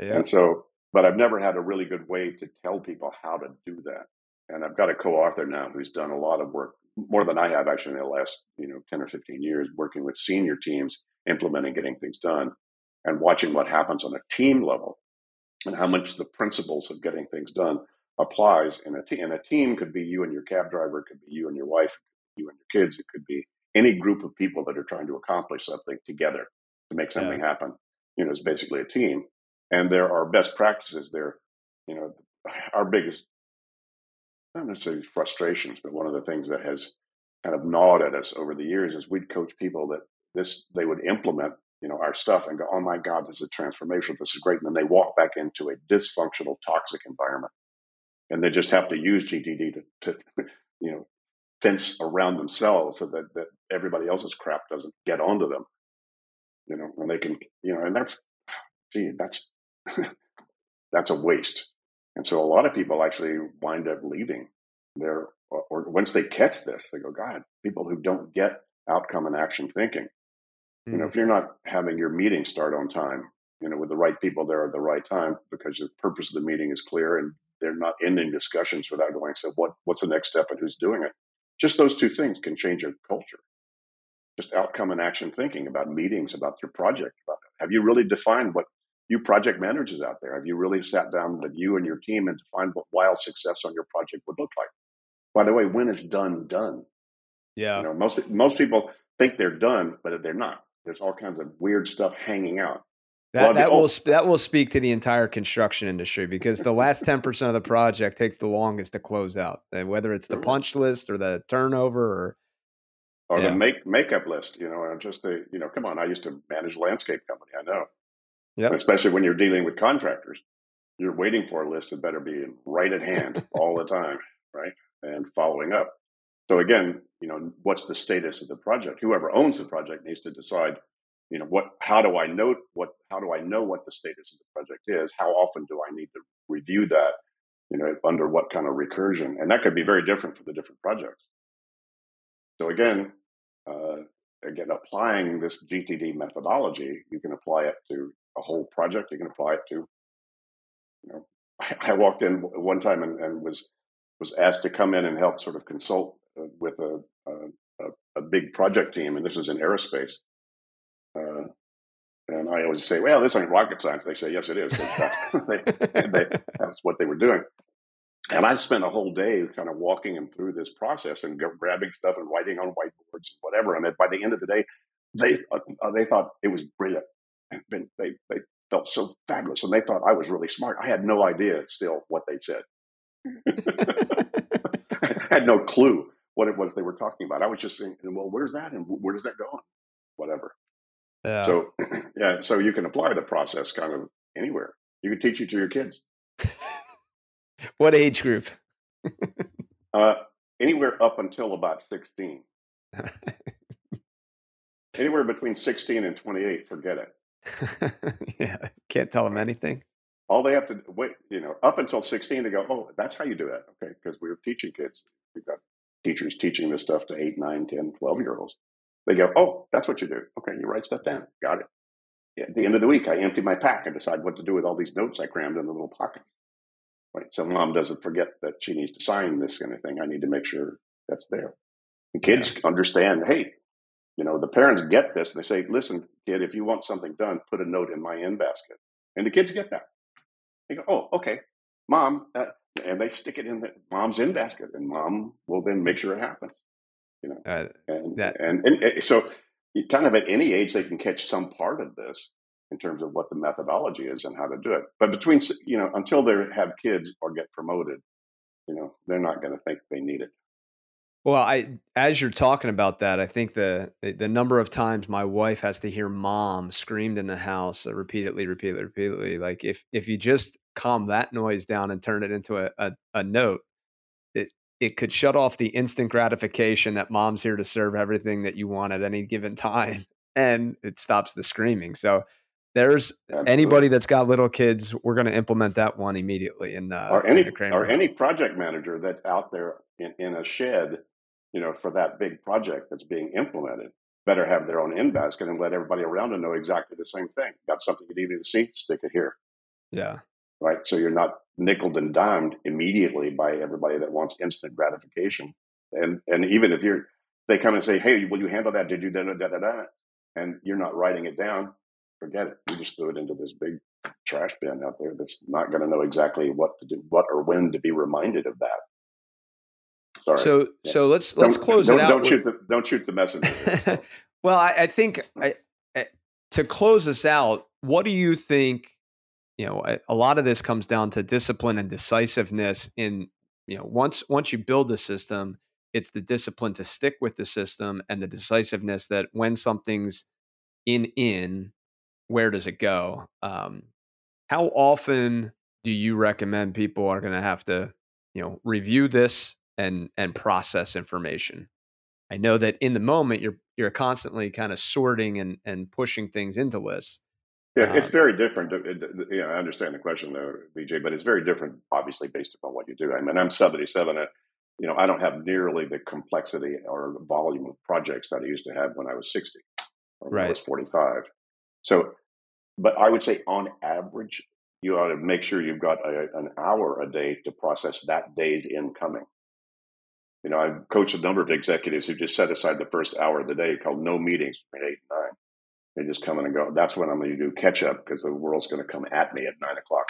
Yeah. And so, but I've never had a really good way to tell people how to do that. And I've got a co-author now who's done a lot of work, more than I have actually in the last, you know, ten or fifteen years, working with senior teams implementing Getting Things Done and watching what happens on a team level and how much the principles of Getting Things Done applies in a team. And a team could be you and your cab driver, it could be you and your wife, it could be you and your kids, it could be any group of people that are trying to accomplish something together to make something yeah. happen. You know, it's basically a team. And there are best practices there. You know, our biggest, not necessarily frustrations, but one of the things that has kind of gnawed at us over the years is we'd coach people that this, they would implement, you know, our stuff and go, oh my God, this is transformational. This is great. And then they walk back into a dysfunctional, toxic environment. And they just have to use G T D to, to you know, fence around themselves so that, that everybody else's crap doesn't get onto them. You know, and they can, you know, and that's, gee, that's, that's a waste. And so a lot of people actually wind up leaving their, or, or once they catch this, they go, God, people who don't get outcome and action thinking. Mm-hmm. You know, if you're not having your meeting start on time, you know, with the right people there at the right time, because the purpose of the meeting is clear and they're not ending discussions without going, so what, what's the next step and who's doing it? Just those two things can change your culture. Just outcome and action thinking about meetings, about your project. About have you really defined what you project managers out there? Have you really sat down with you and your team and defined what wild success on your project would look like? By the way, when is done done? Yeah. You know, most most people think they're done, but they're not. There's all kinds of weird stuff hanging out. That, that will that will speak to the entire construction industry, because the last ten percent of the project takes the longest to close out, and whether it's the punch list or the turnover or or yeah. the make makeup list, you know, and just the, you know, come on, I used to manage a landscape company. I know. Yeah. Especially when you're dealing with contractors, you're waiting for a list that better be right at hand all the time. Right. And following up. So again, you know, what's the status of the project? Whoever owns the project needs to decide, you know, what, how do I know what, how do I know what the status of the project is? How often do I need to review that, you know, under what kind of recursion? And that could be very different for the different projects. So again, uh, again, applying this G T D methodology, you can apply it to a whole project. You can apply it to, you know, I, I walked in one time and, and was was asked to come in and help sort of consult with a a, a big project team, and this was in aerospace. Uh, and I always say, "Well, this ain't rocket science." They say, "Yes, it is." they, they, that's what they were doing. And I spent a whole day kind of walking them through this process and grabbing stuff and writing on whiteboards and whatever. And by the end of the day, they uh, they thought it was brilliant. Been, they they felt so fabulous, and they thought I was really smart. I had no idea still what they said. I had no clue what it was they were talking about. I was just thinking, well, where's that, and where does that go? Whatever. Yeah. So yeah, so you can apply the process kind of anywhere. You can teach it to your kids. What age group? uh, anywhere up until about sixteen. Anywhere between sixteen and twenty-eight, forget it. Yeah, can't tell them anything. All they have to wait, you know, up until sixteen, they go, oh, that's how you do it. Okay, because we were teaching kids. We've got teachers teaching this stuff to eight, nine, ten, twelve-year-olds. They go, oh, that's what you do. Okay, you write stuff down. Got it. At the end of the week, I empty my pack and decide what to do with all these notes I crammed in the little pockets. Right, so mom doesn't forget that she needs to sign this kind of thing. I need to make sure that's there. And kids yeah. understand, hey, you know, the parents get this. They say, listen, kid, if you want something done, put a note in my end basket. And the kids get that. They go, oh, okay, mom. Uh, and they stick it in the, mom's end basket. And mom will then make sure it happens. You know, uh, and, that- and, and, and so kind of at any age, they can catch some part of this in terms of what the methodology is and how to do it. But between, you know, until they have kids or get promoted, you know, they're not going to think they need it. Well, I, as you're talking about that, I think the, the number of times my wife has to hear mom screamed in the house repeatedly, repeatedly, repeatedly. Like if, if you just calm that noise down and turn it into a, a, a note, it, it could shut off the instant gratification that mom's here to serve everything that you want at any given time. And it stops the screaming. So there's Absolutely. Anybody that's got little kids, we're going to implement that one immediately. In, uh, or any, in the or any project manager that's out there in, in a shed, you know, for that big project that's being implemented, better have their own in basket and let everybody around them know exactly the same thing. Got something you need to see, stick it here. Yeah. Right. So you're not nickeled and dimed immediately by everybody that wants instant gratification. And and even if you're, they come and say, hey, will you handle that? Did you da da da da da? and you're not writing it down, forget it. You just threw it into this big trash bin out there that's not going to know exactly what to do, what or when to be reminded of that. Sorry. So, yeah. so let's don't, let's close don't, it out. Don't with... shoot the don't shoot the messenger. Well, I, I think I, I, to close this out, what do you think? You know, a, a lot of this comes down to discipline and decisiveness. In you know, once once you build the system, it's the discipline to stick with the system and the decisiveness that when something's in in, where does it go? Um, how often do you recommend people are going to have to, you know, review this and and process information? I know that in the moment you're you're constantly kind of sorting and and pushing things into lists. Yeah, um, it's very different. You know, I understand the question though, B J, but it's very different, obviously, based upon what you do. I mean, I'm seventy-seven, and you know, I don't have nearly the complexity or volume of projects that I used to have when I was sixty, or when right. I was forty-five. So, but I would say on average, you ought to make sure you've got a, an hour a day to process that day's incoming. You know, I've coached a number of executives who just set aside the first hour of the day called no meetings between eight and nine. They just come in and go, that's when I'm going to do catch up because the world's going to come at me at nine o'clock,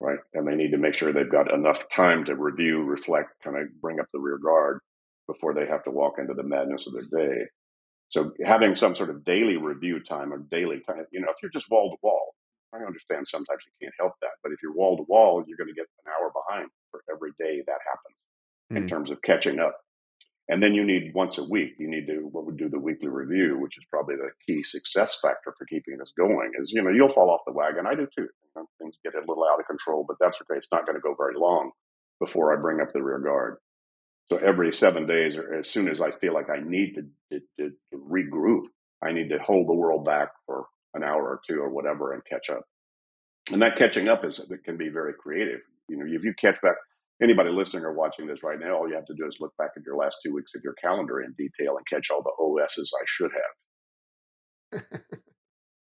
right? And they need to make sure they've got enough time to review, reflect, kind of bring up the rear guard before they have to walk into the madness of their day. So having some sort of daily review time or daily time, you know, if you're just wall to wall, I understand sometimes you can't help that. But if you're wall to wall, you're going to get an hour behind for every day that happens mm-hmm. in terms of catching up. And then you need once a week, you need to what we do the weekly review, which is probably the key success factor for keeping this going is, you know, you'll fall off the wagon. I do too. Things get a little out of control, but that's okay. It's not going to go very long before I bring up the rear guard. So every seven days, or as soon as I feel like I need to, to, to regroup, I need to hold the world back for an hour or two or whatever and catch up. And that catching up is it can be very creative. You know, if you catch back, anybody listening or watching this right now, all you have to do is look back at your last two weeks of your calendar in detail and catch all the O S's I should have.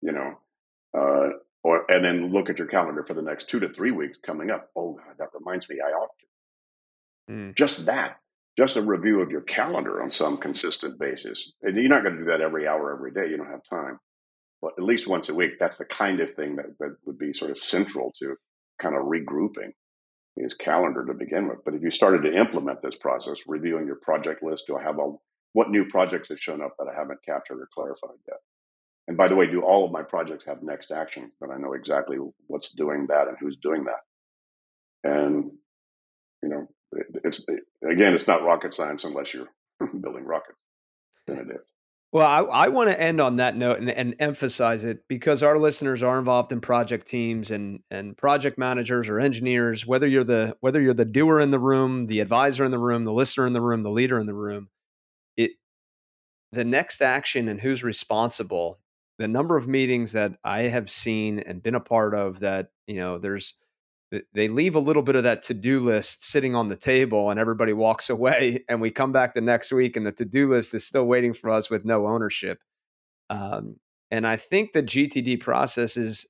you know, uh, or and then look at your calendar for the next two to three weeks coming up. Oh, God, that reminds me, I ought to. Just that, just a review of your calendar on some consistent basis. And you're not going to do that every hour, every day. You don't have time. But at least once a week, that's the kind of thing that, that would be sort of central to kind of regrouping is calendar to begin with. But if you started to implement this process, reviewing your project list, do I have a, what new projects have shown up that I haven't captured or clarified yet? And by the way, do all of my projects have next action? Then I know exactly what's doing that and who's doing that. And, you know, It's again, it's not rocket science unless you're building rockets. Then it is. Well, I, I want to end on that note and, and emphasize it because our listeners are involved in project teams and and project managers or engineers. Whether you're the whether you're the doer in the room, the advisor in the room, the listener in the room, the leader in the room, it the next action and who's responsible. The number of meetings that I have seen and been a part of that you know there's. They leave a little bit of that to-do list sitting on the table and everybody walks away and we come back the next week and the to-do list is still waiting for us with no ownership. Um, and I think the G T D process is,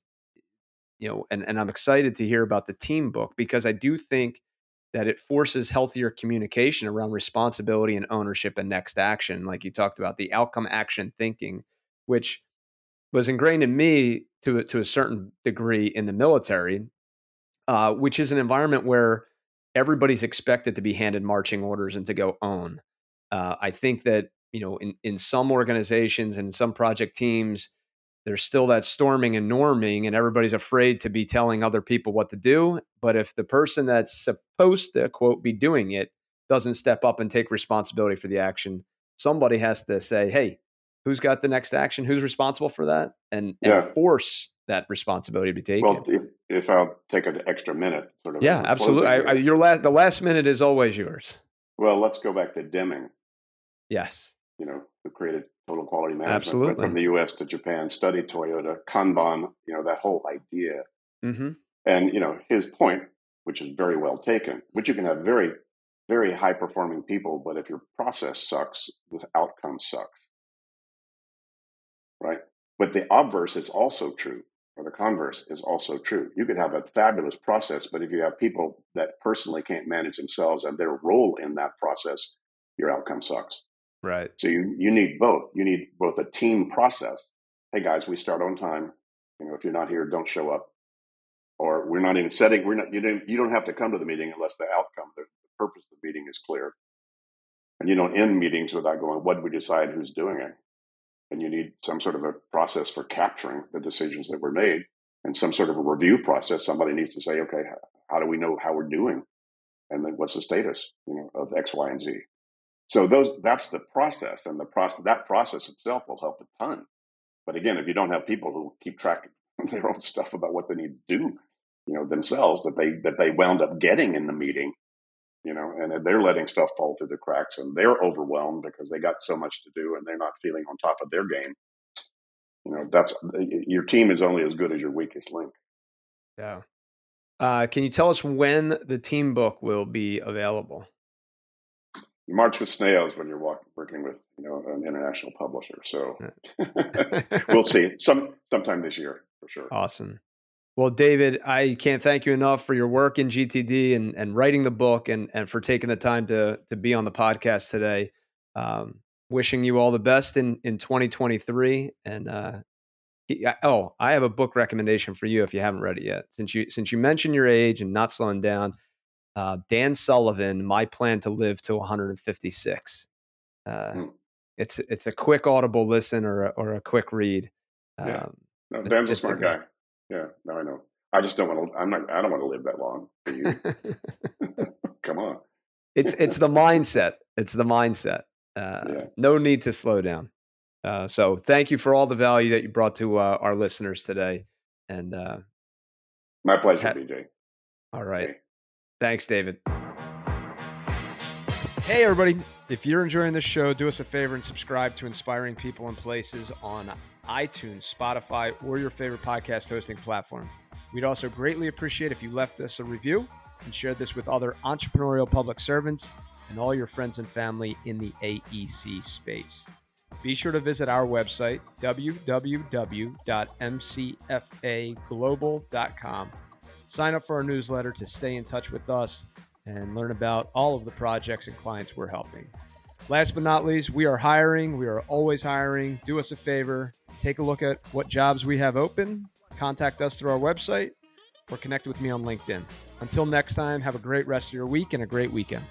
you know, and, and I'm excited to hear about the team book because I do think that it forces healthier communication around responsibility and ownership and next action. Like you talked about the outcome action thinking, which was ingrained in me to, to a certain degree in the military. Uh, which is an environment where everybody's expected to be handed marching orders and to go own. Uh, I think that, you know, in, in some organizations and in some project teams, there's still that storming and norming and everybody's afraid to be telling other people what to do. But if the person that's supposed to, quote, be doing it doesn't step up and take responsibility for the action, somebody has to say, hey, who's got the next action? Who's responsible for that? And, and yeah. force that responsibility to be taken. Well, if, if I'll take an extra minute, sort of. Yeah, absolutely. I, I, your last, the last minute is always yours. Well, let's go back to Deming. Yes. You know, who created total quality management. Absolutely. From the U S to Japan, studied Toyota, Kanban, you know, that whole idea. Mm-hmm. And, you know, his point, which is very well taken, which you can have very, very high performing people, but if your process sucks, the outcome sucks. Right? But the obverse is also true. Or the converse is also true. You could have a fabulous process, but if you have people that personally can't manage themselves and their role in that process, your outcome sucks. Right. So you, you need both. You need both a team process. Hey guys, we start on time. You know, if you're not here, don't show up. Or we're not even setting, we're not, you don't, you don't have to come to the meeting unless the outcome, the purpose of the meeting is clear. And you don't end meetings without going, what do we decide, who's doing it? And you need some sort of a process for capturing the decisions that were made and some sort of a review process. Somebody needs to say, okay, how do we know how we're doing? And then what's the status, you know, of X, Y, and Z? So those, that's the process, and the process, that process itself will help a ton. But again, if you don't have people who keep track of their own stuff about what they need to do, you know, themselves, that they, that they wound up getting in the meeting, you know, and they're letting stuff fall through the cracks and they're overwhelmed because they got so much to do and they're not feeling on top of their game. You know, that's, your team is only as good as your weakest link. Yeah. Uh, can you tell us when the team book will be available? You march with snails when you're walk, working with, you know, an international publisher. So we'll see some, sometime this year for sure. Awesome. Well, David, I can't thank you enough for your work in G T D and, and writing the book and, and for taking the time to to be on the podcast today. Um, wishing you all the best in, in twenty twenty-three. And uh, oh, I have a book recommendation for you if you haven't read it yet. Since you since you mentioned your age and not slowing down, uh, Dan Sullivan, My Plan to Live to one hundred fifty-six. Uh, mm. It's it's a quick audible listen or a, or a quick read. Yeah, um, no, Dan's a smart guy. Yeah, no, I know. I just don't want to. I'm not. I don't want to live that long. For you. Come on. It's it's the mindset. It's the mindset. Uh, yeah. No need to slow down. Uh, so thank you for all the value that you brought to uh, our listeners today. And uh, my pleasure, ha- B J. All right. Okay. Thanks, David. Hey, everybody. If you're enjoying this show, do us a favor and subscribe to Inspiring People and Places on iTunes, Spotify, or your favorite podcast hosting platform. We'd also greatly appreciate if you left us a review and shared this with other entrepreneurial public servants and all your friends and family in the A E C space. Be sure to visit our website, w w w dot m c f a global dot com. Sign up for our newsletter to stay in touch with us and learn about all of the projects and clients we're helping. Last but not least, we are hiring. We are always hiring. Do us a favor. Take a look at what jobs we have open. Contact us through our website or connect with me on LinkedIn. Until next time, have a great rest of your week and a great weekend.